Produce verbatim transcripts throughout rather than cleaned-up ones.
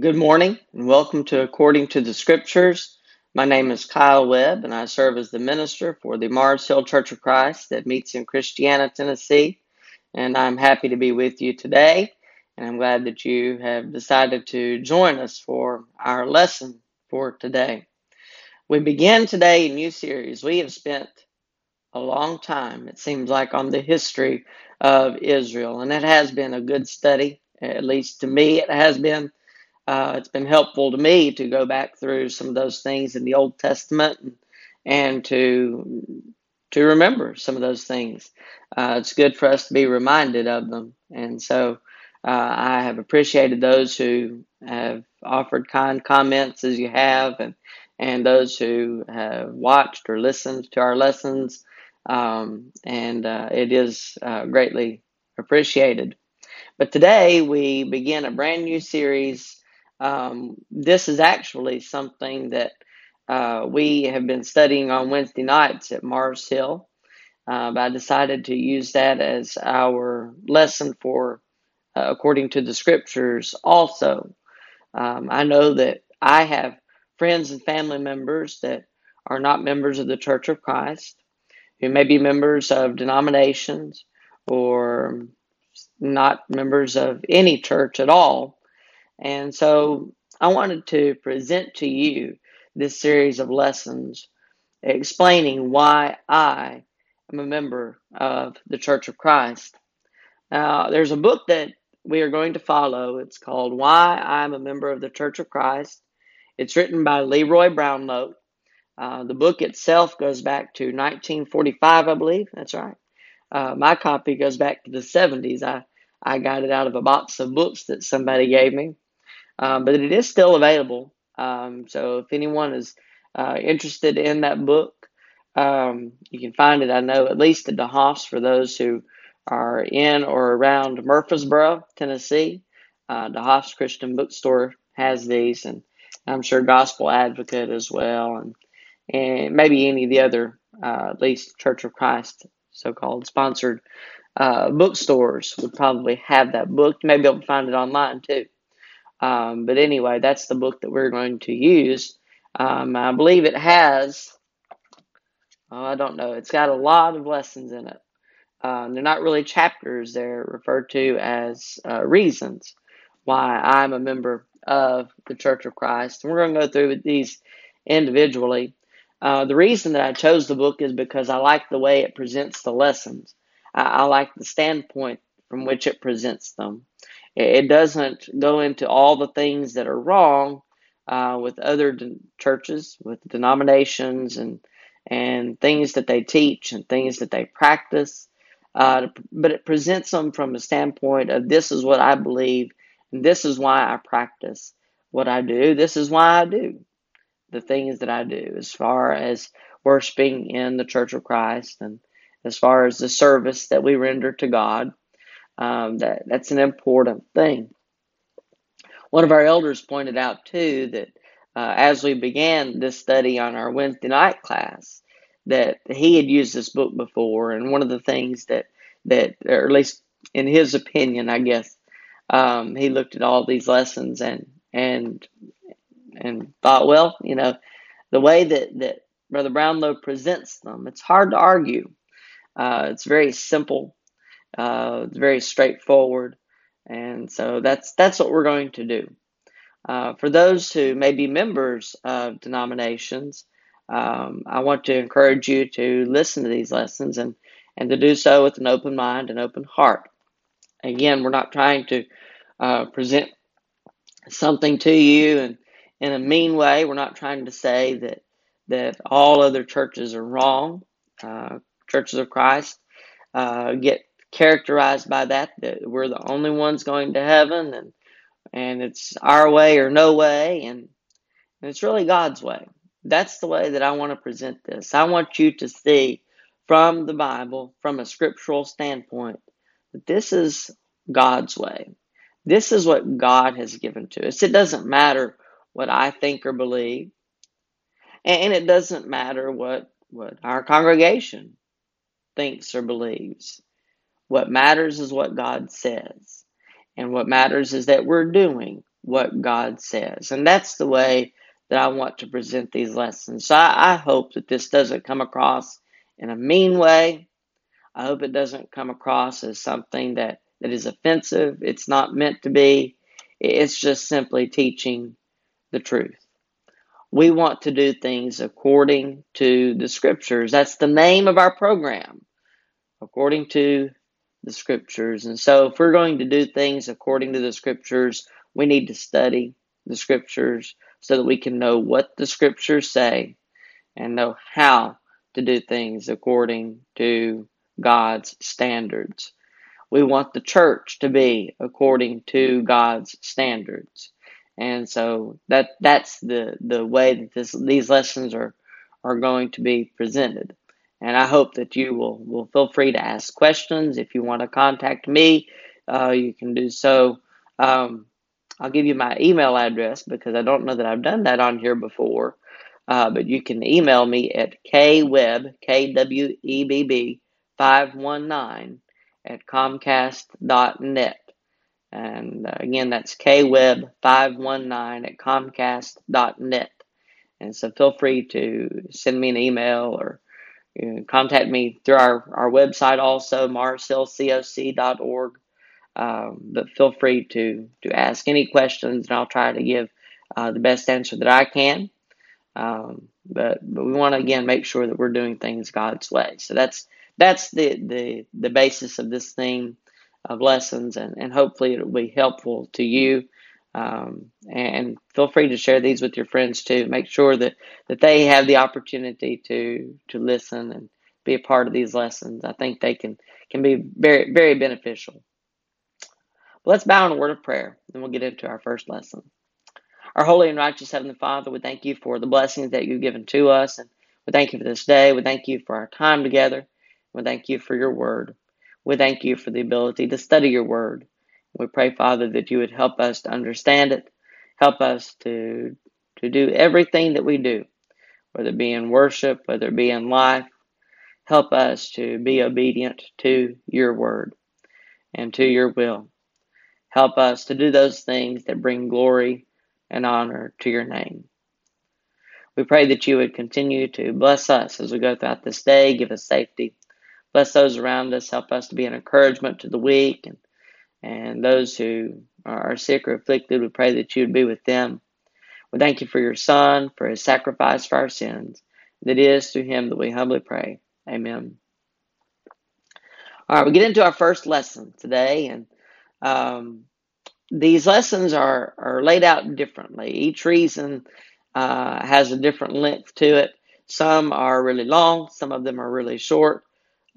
Good morning and welcome to According to the Scriptures. My name is Kyle Webb and I serve as the minister for the Mars Hill Church of Christ that meets in Christiana, Tennessee. And I'm happy to be with you today, and I'm glad that you have decided to join us for our lesson for today. We begin today a new series. We have spent a long time, it seems like, on the history of Israel, and it has been a good study, at least to me it has been. Uh, it's been helpful to me to go back through some of those things in the Old Testament and, and to to remember some of those things. Uh, it's good for us to be reminded of them. And so uh, I have appreciated those who have offered kind comments as you have, and, and those who have watched or listened to our lessons. Um, and uh, it is uh, greatly appreciated. But today we begin a brand new series. Um, this is actually something that uh, we have been studying on Wednesday nights at Mars Hill, uh, but I decided to use that as our lesson for uh, According to the Scriptures also. Um, I know that I have friends and family members that are not members of the Church of Christ, who may be members of denominations or not members of any church at all. And so I wanted to present to you this series of lessons explaining why I am a member of the Church of Christ. Now, uh, there's a book that we are going to follow. It's called Why I'm a Member of the Church of Christ. It's written by Leroy Brownlow. Uh, the book itself goes back to nineteen forty-five, I believe. That's right. Uh, my copy goes back to the seventies. I, I got it out of a box of books that somebody gave me. Um, but it is still available. Um, so if anyone is uh, interested in that book, um, you can find it, I know, at least at DeHoff's for those who are in or around Murfreesboro, Tennessee. Uh, DeHoff's Christian Bookstore has these, and I'm sure Gospel Advocate as well, and, and maybe any of the other, uh, at least Church of Christ so-called sponsored uh, bookstores would probably have that book. You may be able to find it online too. Um, but anyway, that's the book that we're going to use. Um, I believe it has, oh, I don't know, it's got a lot of lessons in it. Um, they're not really chapters. They're referred to as uh, reasons why I'm a member of the Church of Christ. And we're going to go through these individually. Uh, the reason that I chose the book is because I like the way it presents the lessons. I, I like the standpoint from which it presents them. It doesn't go into all the things that are wrong uh, with other de- churches, with denominations, and and things that they teach and things that they practice. Uh, but it presents them from a standpoint of this is what I believe, and this is why I practice what I do. This is why I do the things that I do as far as worshiping in the Church of Christ and as far as the service that we render to God. Um, that, that's an important thing. One of our elders pointed out, too, that uh, as we began this study on our Wednesday night class, that he had used this book before. And one of the things that, that or at least in his opinion, I guess, um, he looked at all these lessons and and and thought, well, you know, the way that, that Brother Brownlow presents them, it's hard to argue. Uh, it's very simple. Uh, it's very straightforward, and so that's that's what we're going to do. Uh, for those who may be members of denominations, um, I want to encourage you to listen to these lessons and, and to do so with an open mind and open heart. Again, we're not trying to uh, present something to you and in a mean way. We're not trying to say that, that all other churches are wrong. Uh, Churches of Christ uh, get characterized by that, that we're the only ones going to heaven, and and it's our way or no way, and, and it's really God's way. That's the way that I want to present this. I want you to see from the Bible, from a scriptural standpoint, that this is God's way. This is what God has given to us. It doesn't matter what I think or believe, and it doesn't matter what, what our congregation thinks or believes. What matters is what God says, and what matters is that we're doing what God says. And that's the way that I want to present these lessons. So I, I hope that this doesn't come across in a mean way. I hope it doesn't come across as something that, that is offensive. It's not meant to be. It's just simply teaching the truth. We want to do things according to the Scriptures. That's the name of our program, according to the Scriptures. And so if we're going to do things according to the Scriptures, we need to study the Scriptures so that we can know what the Scriptures say and know how to do things according to God's standards. We want the church to be according to God's standards. And so that that's the, the way that this, these lessons are, are going to be presented. And I hope that you will, will feel free to ask questions. If you want to contact me, uh, you can do so. Um, I'll give you my email address because I don't know that I've done that on here before. Uh, but you can email me at kwebb, K W E B B, five one nine at comcast dot net. And again, that's kwebb five one nine at comcast dot net. And so feel free to send me an email or you know, contact me through our, our website also, mars hill coc dot org. Um, but feel free to, to ask any questions, and I'll try to give uh, the best answer that I can. Um, but, but we want to, again, make sure that we're doing things God's way. So that's that's the, the, the basis of this theme of lessons, and, and hopefully it will be helpful to you. Um, and feel free to share these with your friends too. Make sure that, that they have the opportunity to to listen and be a part of these lessons. I think they can, can be very, very beneficial. Well, let's bow in a word of prayer, and we'll get into our first lesson. Our holy and righteous Heavenly Father, we thank you for the blessings that you've given to us, and we thank you for this day. We thank you for our time together. We thank you for your word. We thank you for the ability to study your word. We pray, Father, that you would help us to understand it, help us to to do everything that we do, whether it be in worship, whether it be in life. Help us to be obedient to your word and to your will. Help us to do those things that bring glory and honor to your name. We pray that you would continue to bless us as we go throughout this day, give us safety. Bless those around us, help us to be an encouragement to the weak and And those who are sick or afflicted, we pray that you would be with them. We thank you for your Son, for his sacrifice for our sins. That it is through him that we humbly pray. Amen. All right, we get into our first lesson today. And um, these lessons are, are laid out differently. Each reason uh, has a different length to it. Some are really long. Some of them are really short.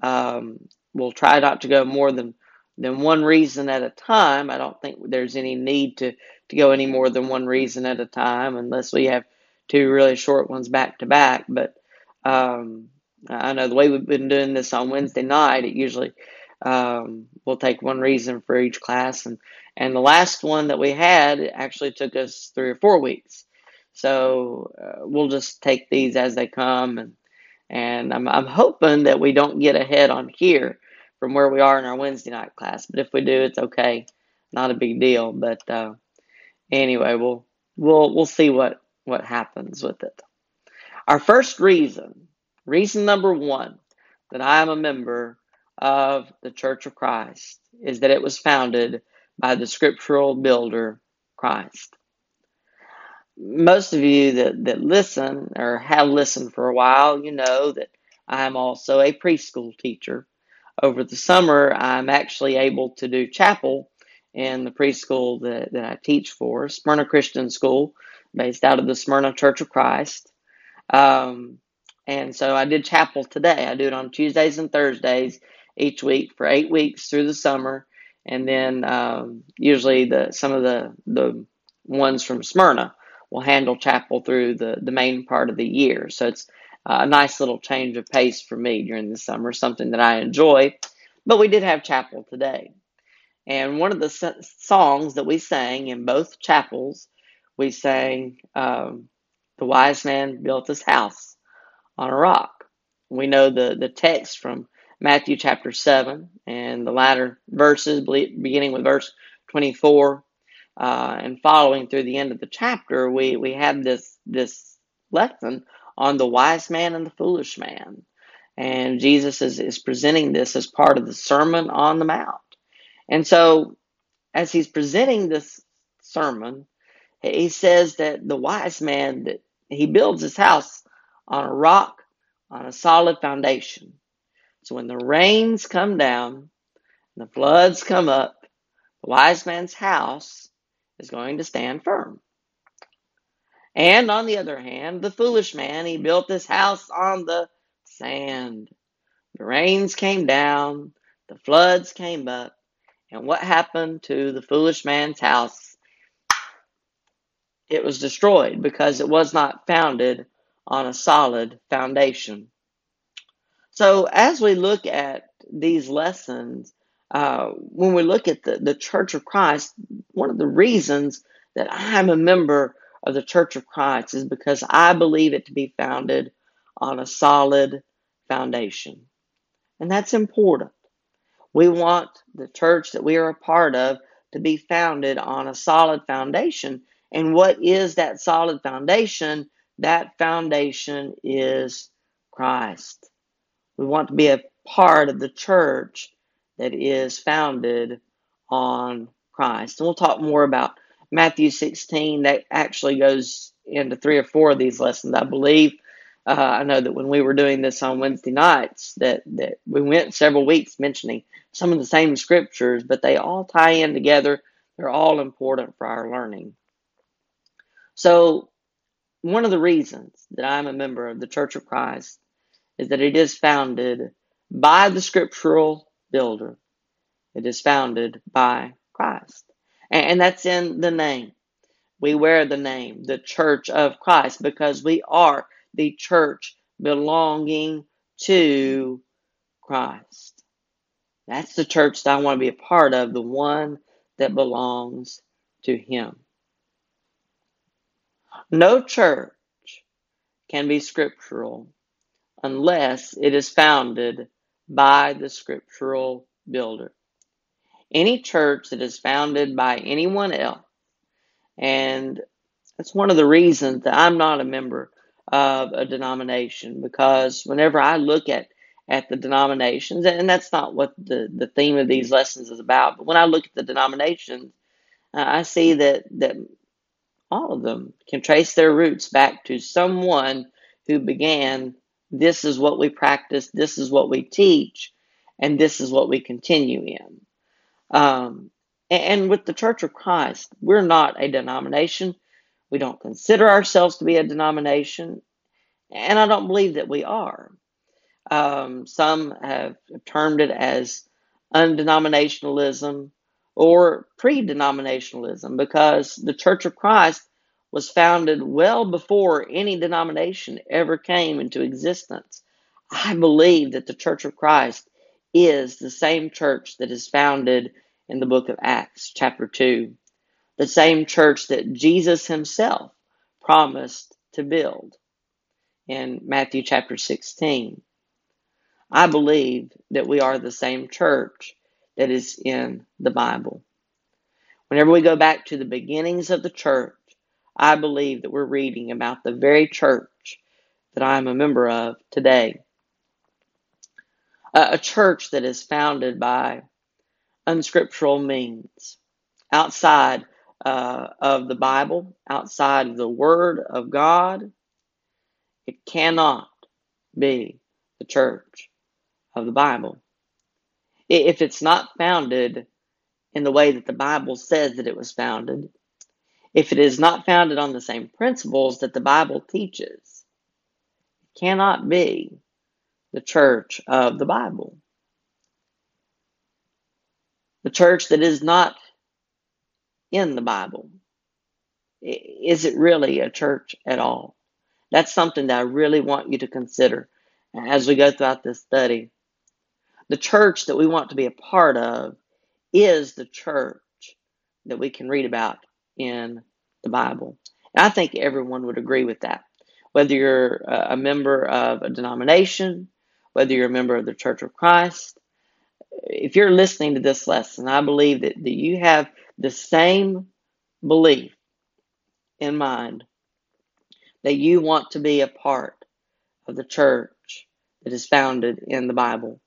Um, we'll try not to go more than Than one reason at a time. I don't think there's any need to, to go any more than one reason at a time unless we have two really short ones back to back. But um, I know the way we've been doing this on Wednesday night, it usually um, we'll take one reason for each class. And, and the last one that we had actually took us three or four weeks. So uh, we'll just take these as they come. And, and I'm, I'm hoping that we don't get ahead on here from where we are in our Wednesday night class. But if we do, it's okay. Not a big deal. But uh, anyway, we'll we'll we'll see what, what happens with it. Our first reason, reason number one, that I am a member of the Church of Christ is that it was founded by the scriptural builder, Christ. Most of you that, that listen or have listened for a while, you know that I am also a preschool teacher. Over the summer, I'm actually able to do chapel in the preschool that, that I teach for, Smyrna Christian School, based out of the Smyrna Church of Christ. Um, and so I did chapel today. I do it on Tuesdays and Thursdays each week for eight weeks through the summer. And then um, usually the some of the, the ones from Smyrna will handle chapel through the, the main part of the year. So it's Uh, a nice little change of pace for me during the summer, something that I enjoy. But we did have chapel today. And one of the so- songs that we sang in both chapels, we sang, um, The Wise Man Built His House on a Rock. We know the, the text from Matthew chapter seven and the latter verses, beginning with verse twenty-four. uh, and following through the end of the chapter, we, we have this, this lesson on the wise man and the foolish man. And Jesus is, is presenting this as part of the Sermon on the Mount. And so as he's presenting this sermon, he says that the wise man, that he builds his house on a rock, on a solid foundation. So when the rains come down, and the floods come up, the wise man's house is going to stand firm. And on the other hand, the foolish man, he built his house on the sand. The rains came down, the floods came up, and what happened to the foolish man's house? It was destroyed because it was not founded on a solid foundation. So as we look at these lessons, uh, when we look at the, the Church of Christ, one of the reasons that I'm a member of the Church of Christ is because I believe it to be founded on a solid foundation. And that's important. We want the church that we are a part of to be founded on a solid foundation. And what is that solid foundation? That foundation is Christ. We want to be a part of the church that is founded on Christ. And we'll talk more about Matthew sixteen. That actually goes into three or four of these lessons, I believe. Uh, I know that when we were doing this on Wednesday nights, that, that we went several weeks mentioning some of the same scriptures, but they all tie in together. They're all important for our learning. So one of the reasons that I'm a member of the Church of Christ is that it is founded by the scriptural builder. It is founded by Christ. And, and that's in the name. We wear the name, the Church of Christ, because we are the church belonging to Christ. That's the church that I want to be a part of, the one that belongs to Him. No church can be scriptural unless it is founded by the scriptural builder. Any church that is founded by anyone else, and that's one of the reasons that I'm not a member of a denomination, because whenever I look at, at the denominations, and that's not what the, the theme of these lessons is about, but when I look at the denominations, uh, I see that, that all of them can trace their roots back to someone who began, this is what we practice, this is what we teach, and this is what we continue in. Um, and, and with the Church of Christ, we're not a denomination. We don't consider ourselves to be a denomination, and I don't believe that we are. Um, some have termed it as undenominationalism or pre-denominationalism, because the Church of Christ was founded well before any denomination ever came into existence. I believe that the Church of Christ is the same church that is founded in the book of Acts, chapter two. The same church that Jesus himself promised to build in Matthew chapter sixteen. I believe that we are the same church that is in the Bible. Whenever we go back to the beginnings of the church, I believe that we're reading about the very church that I'm a member of today. A, a church that is founded by unscriptural means, outside Uh, of the Bible, outside of the Word of God. It cannot be the church of the Bible. If it's not founded in the way that the Bible says that it was founded, if it is not founded on the same principles that the Bible teaches, it cannot be the church of the Bible. The church that is not in the Bible, is it really a church at all? That's something that I really want you to consider as we go throughout this study. The church that we want to be a part of is the church that we can read about in the Bible. And I think everyone would agree with that. Whether you're a member of a denomination, whether you're a member of the Church of Christ, if you're listening to this lesson, I believe that, that you have the same belief in mind that you want to be a part of the church that is founded in the Bible,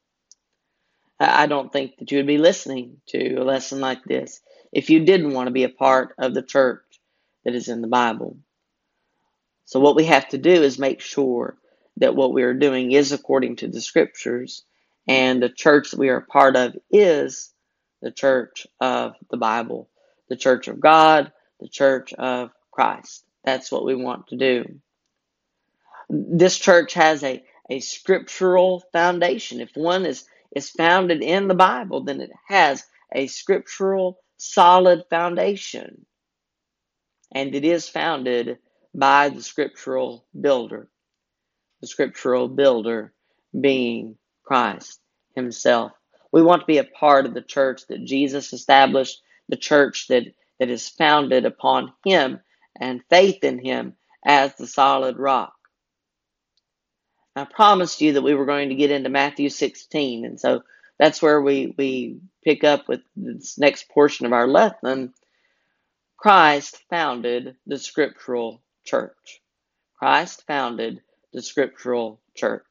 I don't think that you would be listening to a lesson like this if you didn't want to be a part of the church that is in the Bible. So what we have to do is make sure that what we are doing is according to the scriptures, and the church that we are a part of is the church of the Bible, the church of God, the church of Christ. That's what we want to do. This church has a, a scriptural foundation. If one is, is founded in the Bible, then it has a scriptural solid foundation. And it is founded by the scriptural builder. The scriptural builder being Christ himself. We want to be a part of the church that Jesus established, the church that, that is founded upon him and faith in him as the solid rock. I promised you that we were going to get into Matthew sixteen, and so that's where we, we pick up with this next portion of our lesson. Christ founded the scriptural church. Christ founded the scriptural church.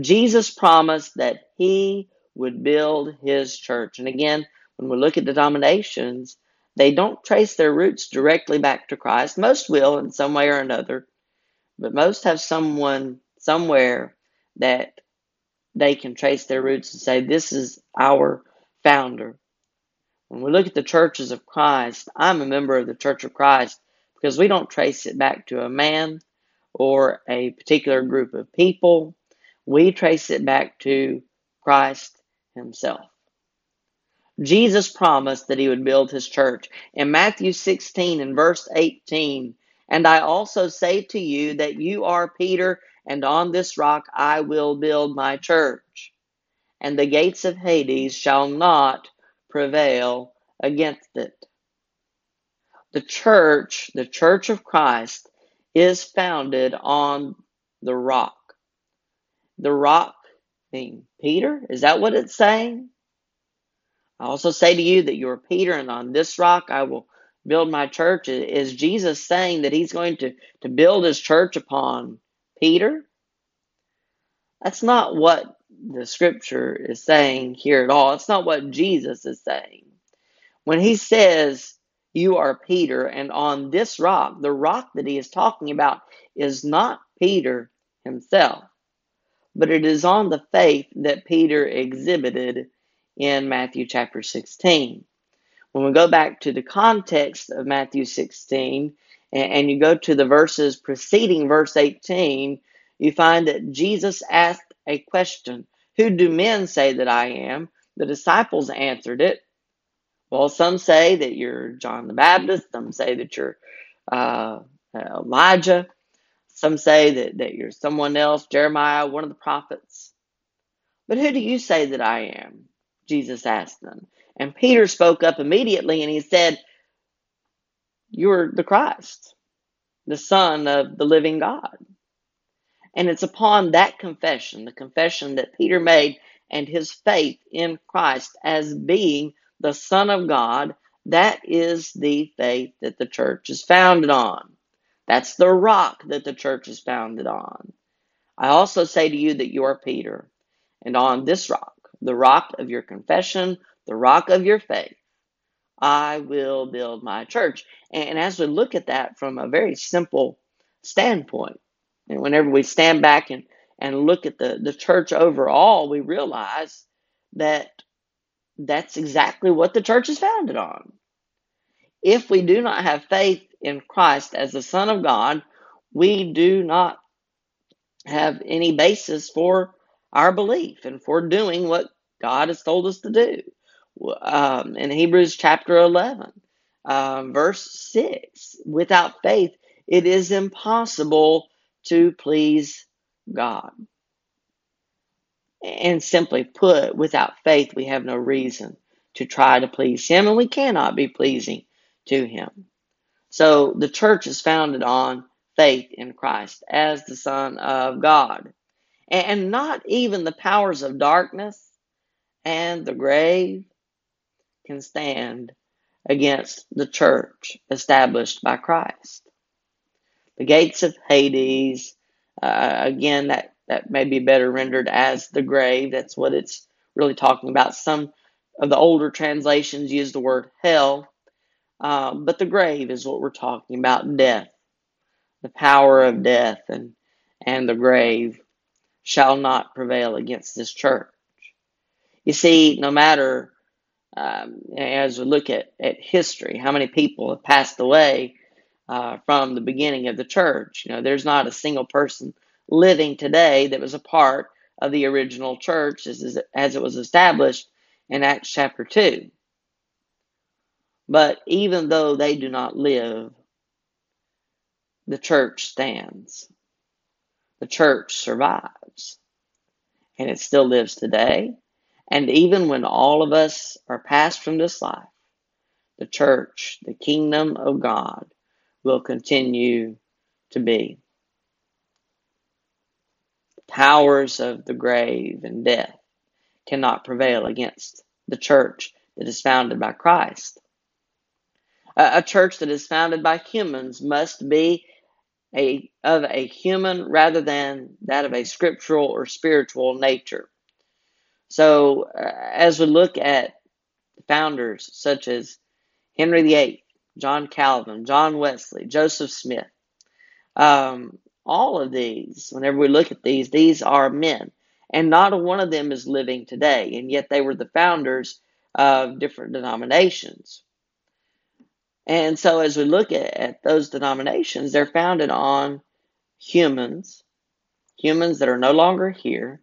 Jesus promised that he would build his church. And again, when we look at denominations, they don't trace their roots directly back to Christ. Most will in some way or another, but most have someone somewhere that they can trace their roots and say, this is our founder. When we look at the churches of Christ, I'm a member of the Church of Christ because we don't trace it back to a man or a particular group of people. We trace it back to Christ himself. Jesus promised that he would build his church. In Matthew sixteen and verse eighteen, and I also say to you that you are Peter, and on this rock I will build my church. And the gates of Hades shall not prevail against it. The church, the church of Christ, is founded on the rock. The rock being Peter, is that what it's saying? I also say to you that you are Peter, and on this rock I will build my church. Is Jesus saying that he's going to, to build his church upon Peter? That's not what the scripture is saying here at all. It's not what Jesus is saying. When he says, you are Peter, and on this rock, the rock that he is talking about is not Peter himself, but it is on the faith that Peter exhibited in Matthew chapter sixteen. When we go back to the context of Matthew sixteen, and you go to the verses preceding verse eighteen, you find that Jesus asked a question. Who do men say that I am? The disciples answered it. Well, some say that you're John the Baptist. Some say that you're uh, Elijah. Some say that, that you're someone else, Jeremiah, one of the prophets. But who do you say that I am? Jesus asked them. And Peter spoke up immediately and he said, you're the Christ, the Son of the living God. And it's upon that confession, the confession that Peter made and his faith in Christ as being the Son of God, that is the faith that the church is founded on. That's the rock that the church is founded on. I also say to you that you are Peter, and on this rock, the rock of your confession, the rock of your faith, I will build my church. And as we look at that from a very simple standpoint, and whenever we stand back and, and look at the, the church overall, we realize that that's exactly what the church is founded on. If we do not have faith in Christ as the Son of God, we do not have any basis for our belief and for doing what God has told us to do. Um, in Hebrews chapter eleven, um, verse six, without faith, it is impossible to please God. And simply put, without faith, we have no reason to try to please him, and we cannot be pleasing to him. So the church is founded on faith in Christ as the Son of God. And not even the powers of darkness and the grave can stand against the church established by Christ. The gates of Hades, uh, again, that, that may be better rendered as the grave. That's what it's really talking about. Some of the older translations use the word hell, uh, but the grave is what we're talking about, death. The power of death and, and the grave shall not prevail against this church. You see, no matter, um, as we look at, at history, how many people have passed away uh, from the beginning of the church. You know, there's not a single person living today that was a part of the original church as, as it was established in Acts chapter two. But even though they do not live, the church stands. The church survives. And it still lives today. And even when all of us are passed from this life, the church, the kingdom of God, will continue to be. The powers of the grave and death cannot prevail against the church that is founded by Christ. A, a church that is founded by humans must be A, of a human rather than that of a scriptural or spiritual nature. So uh, as we look at founders such as Henry the Eighth, John Calvin, John Wesley, Joseph Smith, um, all of these, whenever we look at these, these are men. And not one of them is living today, and yet they were the founders of different denominations. And so as we look at, at those denominations, they're founded on humans, humans that are no longer here,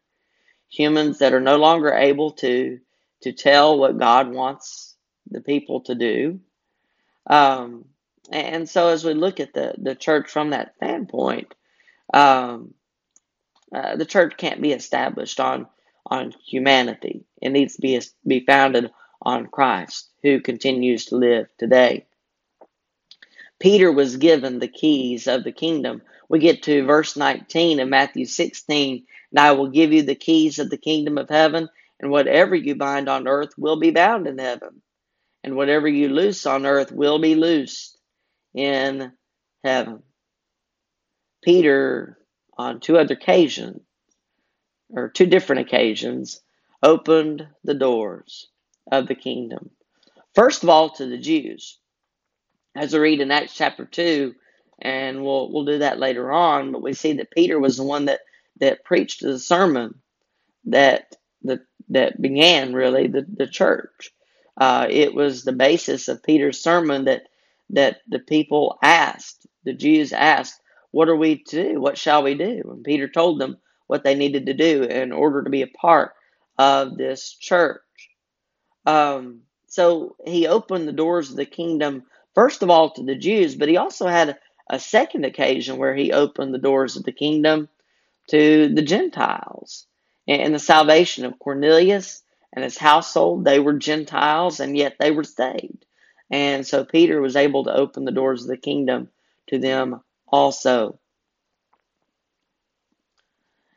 humans that are no longer able to, to tell what God wants the people to do. Um, and so as we look at the, the church from that standpoint, um, uh, the church can't be established on, on humanity. It needs to be, be founded on Christ, who continues to live today. Peter was given the keys of the kingdom. We get to verse nineteen of Matthew sixteen. And I will give you the keys of the kingdom of heaven, and whatever you bind on earth will be bound in heaven, and whatever you loose on earth will be loosed in heaven. Peter, on two other occasions, or two different occasions, opened the doors of the kingdom. First of all, to the Jews. As we read in Acts chapter two, and we'll we'll do that later on, but we see that Peter was the one that, that preached the sermon that that that began really the, the church. Uh, it was the basis of Peter's sermon that that the people asked, the Jews asked, what are we to do? What shall we do? And Peter told them what they needed to do in order to be a part of this church. Um, so he opened the doors of the kingdom. First of all, to the Jews, but he also had a, a second occasion where he opened the doors of the kingdom to the Gentiles. And, and the salvation of Cornelius and his household, they were Gentiles, and yet they were saved. And so Peter was able to open the doors of the kingdom to them also.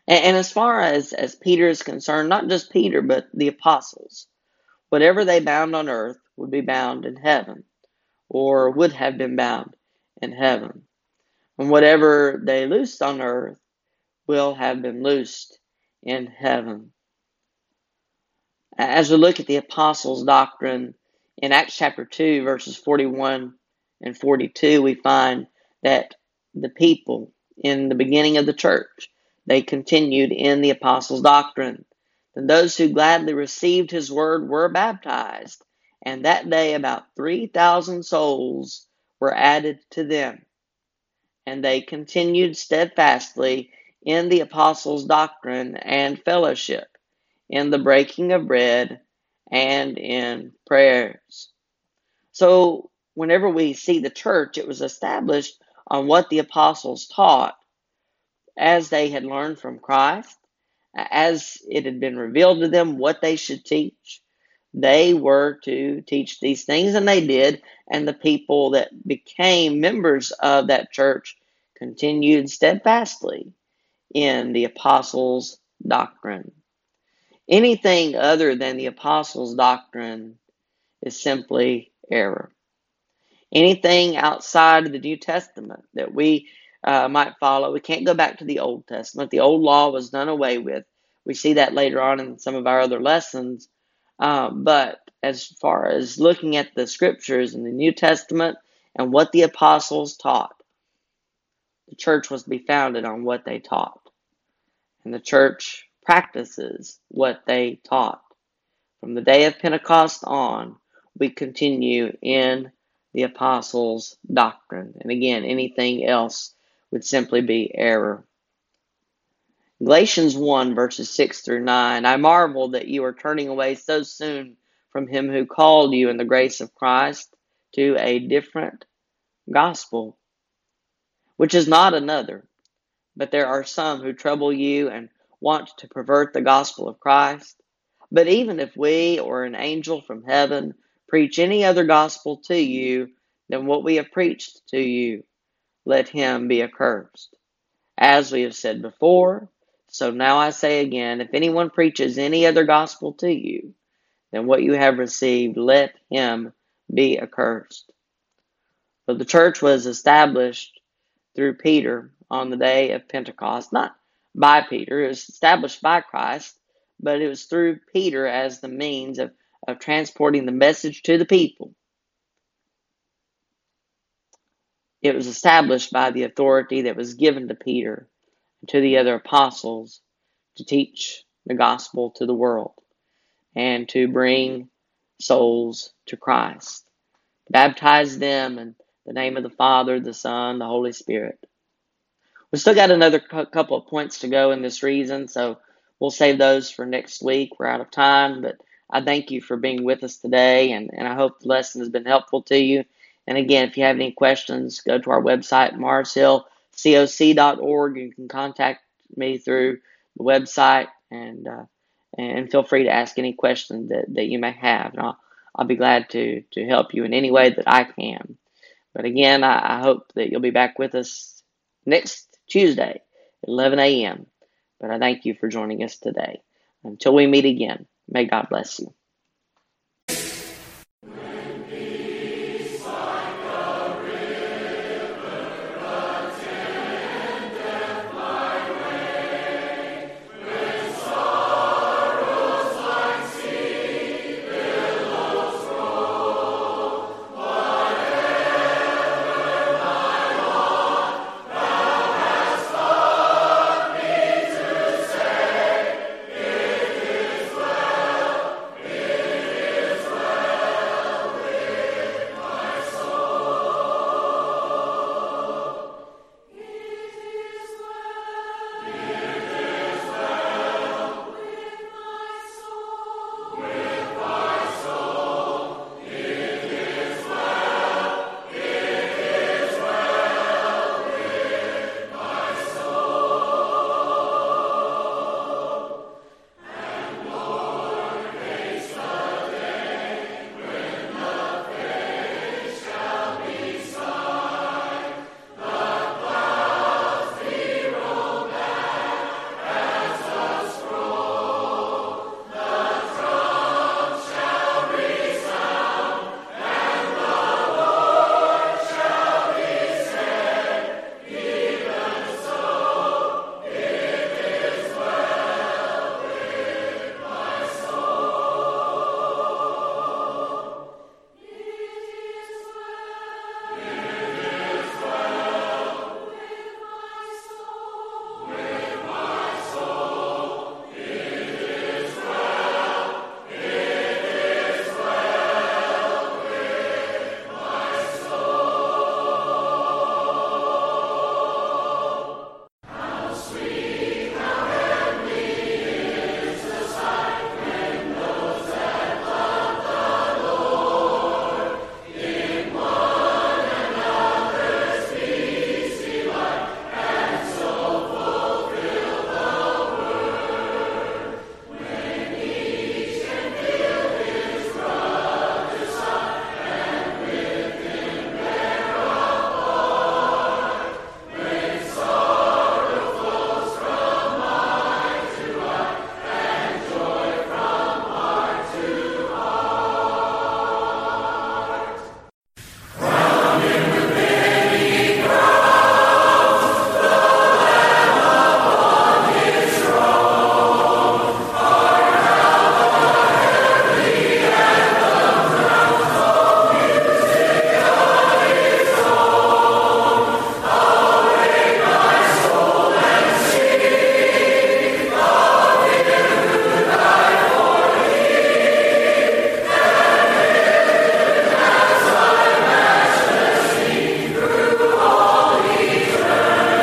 And, and as far as, as Peter is concerned, not just Peter, but the apostles, whatever they bound on earth would be bound in heaven, or would have been bound in heaven. And whatever they loosed on earth will have been loosed in heaven. As we look at the apostles' doctrine in Acts chapter two, verses forty-one and forty-two, we find that the people in the beginning of the church, they continued in the apostles' doctrine. And those who gladly received his word were baptized. And that day about three thousand souls were added to them. And they continued steadfastly in the apostles' doctrine and fellowship, in the breaking of bread, and in prayers. So whenever we see the church, it was established on what the apostles taught as they had learned from Christ, as it had been revealed to them what they should teach. They were to teach these things, and they did. And the people that became members of that church continued steadfastly in the apostles' doctrine. Anything other than the apostles' doctrine is simply error. Anything outside of the New Testament that we uh, might follow, we can't go back to the Old Testament. The old law was done away with. We see that later on in some of our other lessons. Uh, but as far as looking at the scriptures in the New Testament and what the apostles taught, the church was to be founded on what they taught. And the church practices what they taught. From the day of Pentecost on, we continue in the apostles' doctrine. And again, anything else would simply be error. Galatians one, verses six through nine, I marvel that you are turning away so soon from him who called you in the grace of Christ to a different gospel, which is not another. But there are some who trouble you and want to pervert the gospel of Christ. But even if we or an angel from heaven preach any other gospel to you than what we have preached to you, let him be accursed. As we have said before, so now I say again, if anyone preaches any other gospel to you than what you have received, let him be accursed. But the church was established through Peter on the day of Pentecost, not by Peter. It was established by Christ, but it was through Peter as the means of, of transporting the message to the people. It was established by the authority that was given to Peter and to the other apostles to teach the gospel to the world and to bring souls to Christ. Baptize them in the name of the Father, the Son, the Holy Spirit. We still got another cu- couple of points to go in this reason, so we'll save those for next week. We're out of time, but I thank you for being with us today, and, and I hope the lesson has been helpful to you. And again, if you have any questions, go to our website, mars hill c o c dot org. You can contact me through the website, and uh, and feel free to ask any questions that, that you may have. And I'll, I'll be glad to, to help you in any way that I can. But again, I, I hope that you'll be back with us next Tuesday at eleven a.m. But I thank you for joining us today. Until we meet again, may God bless you.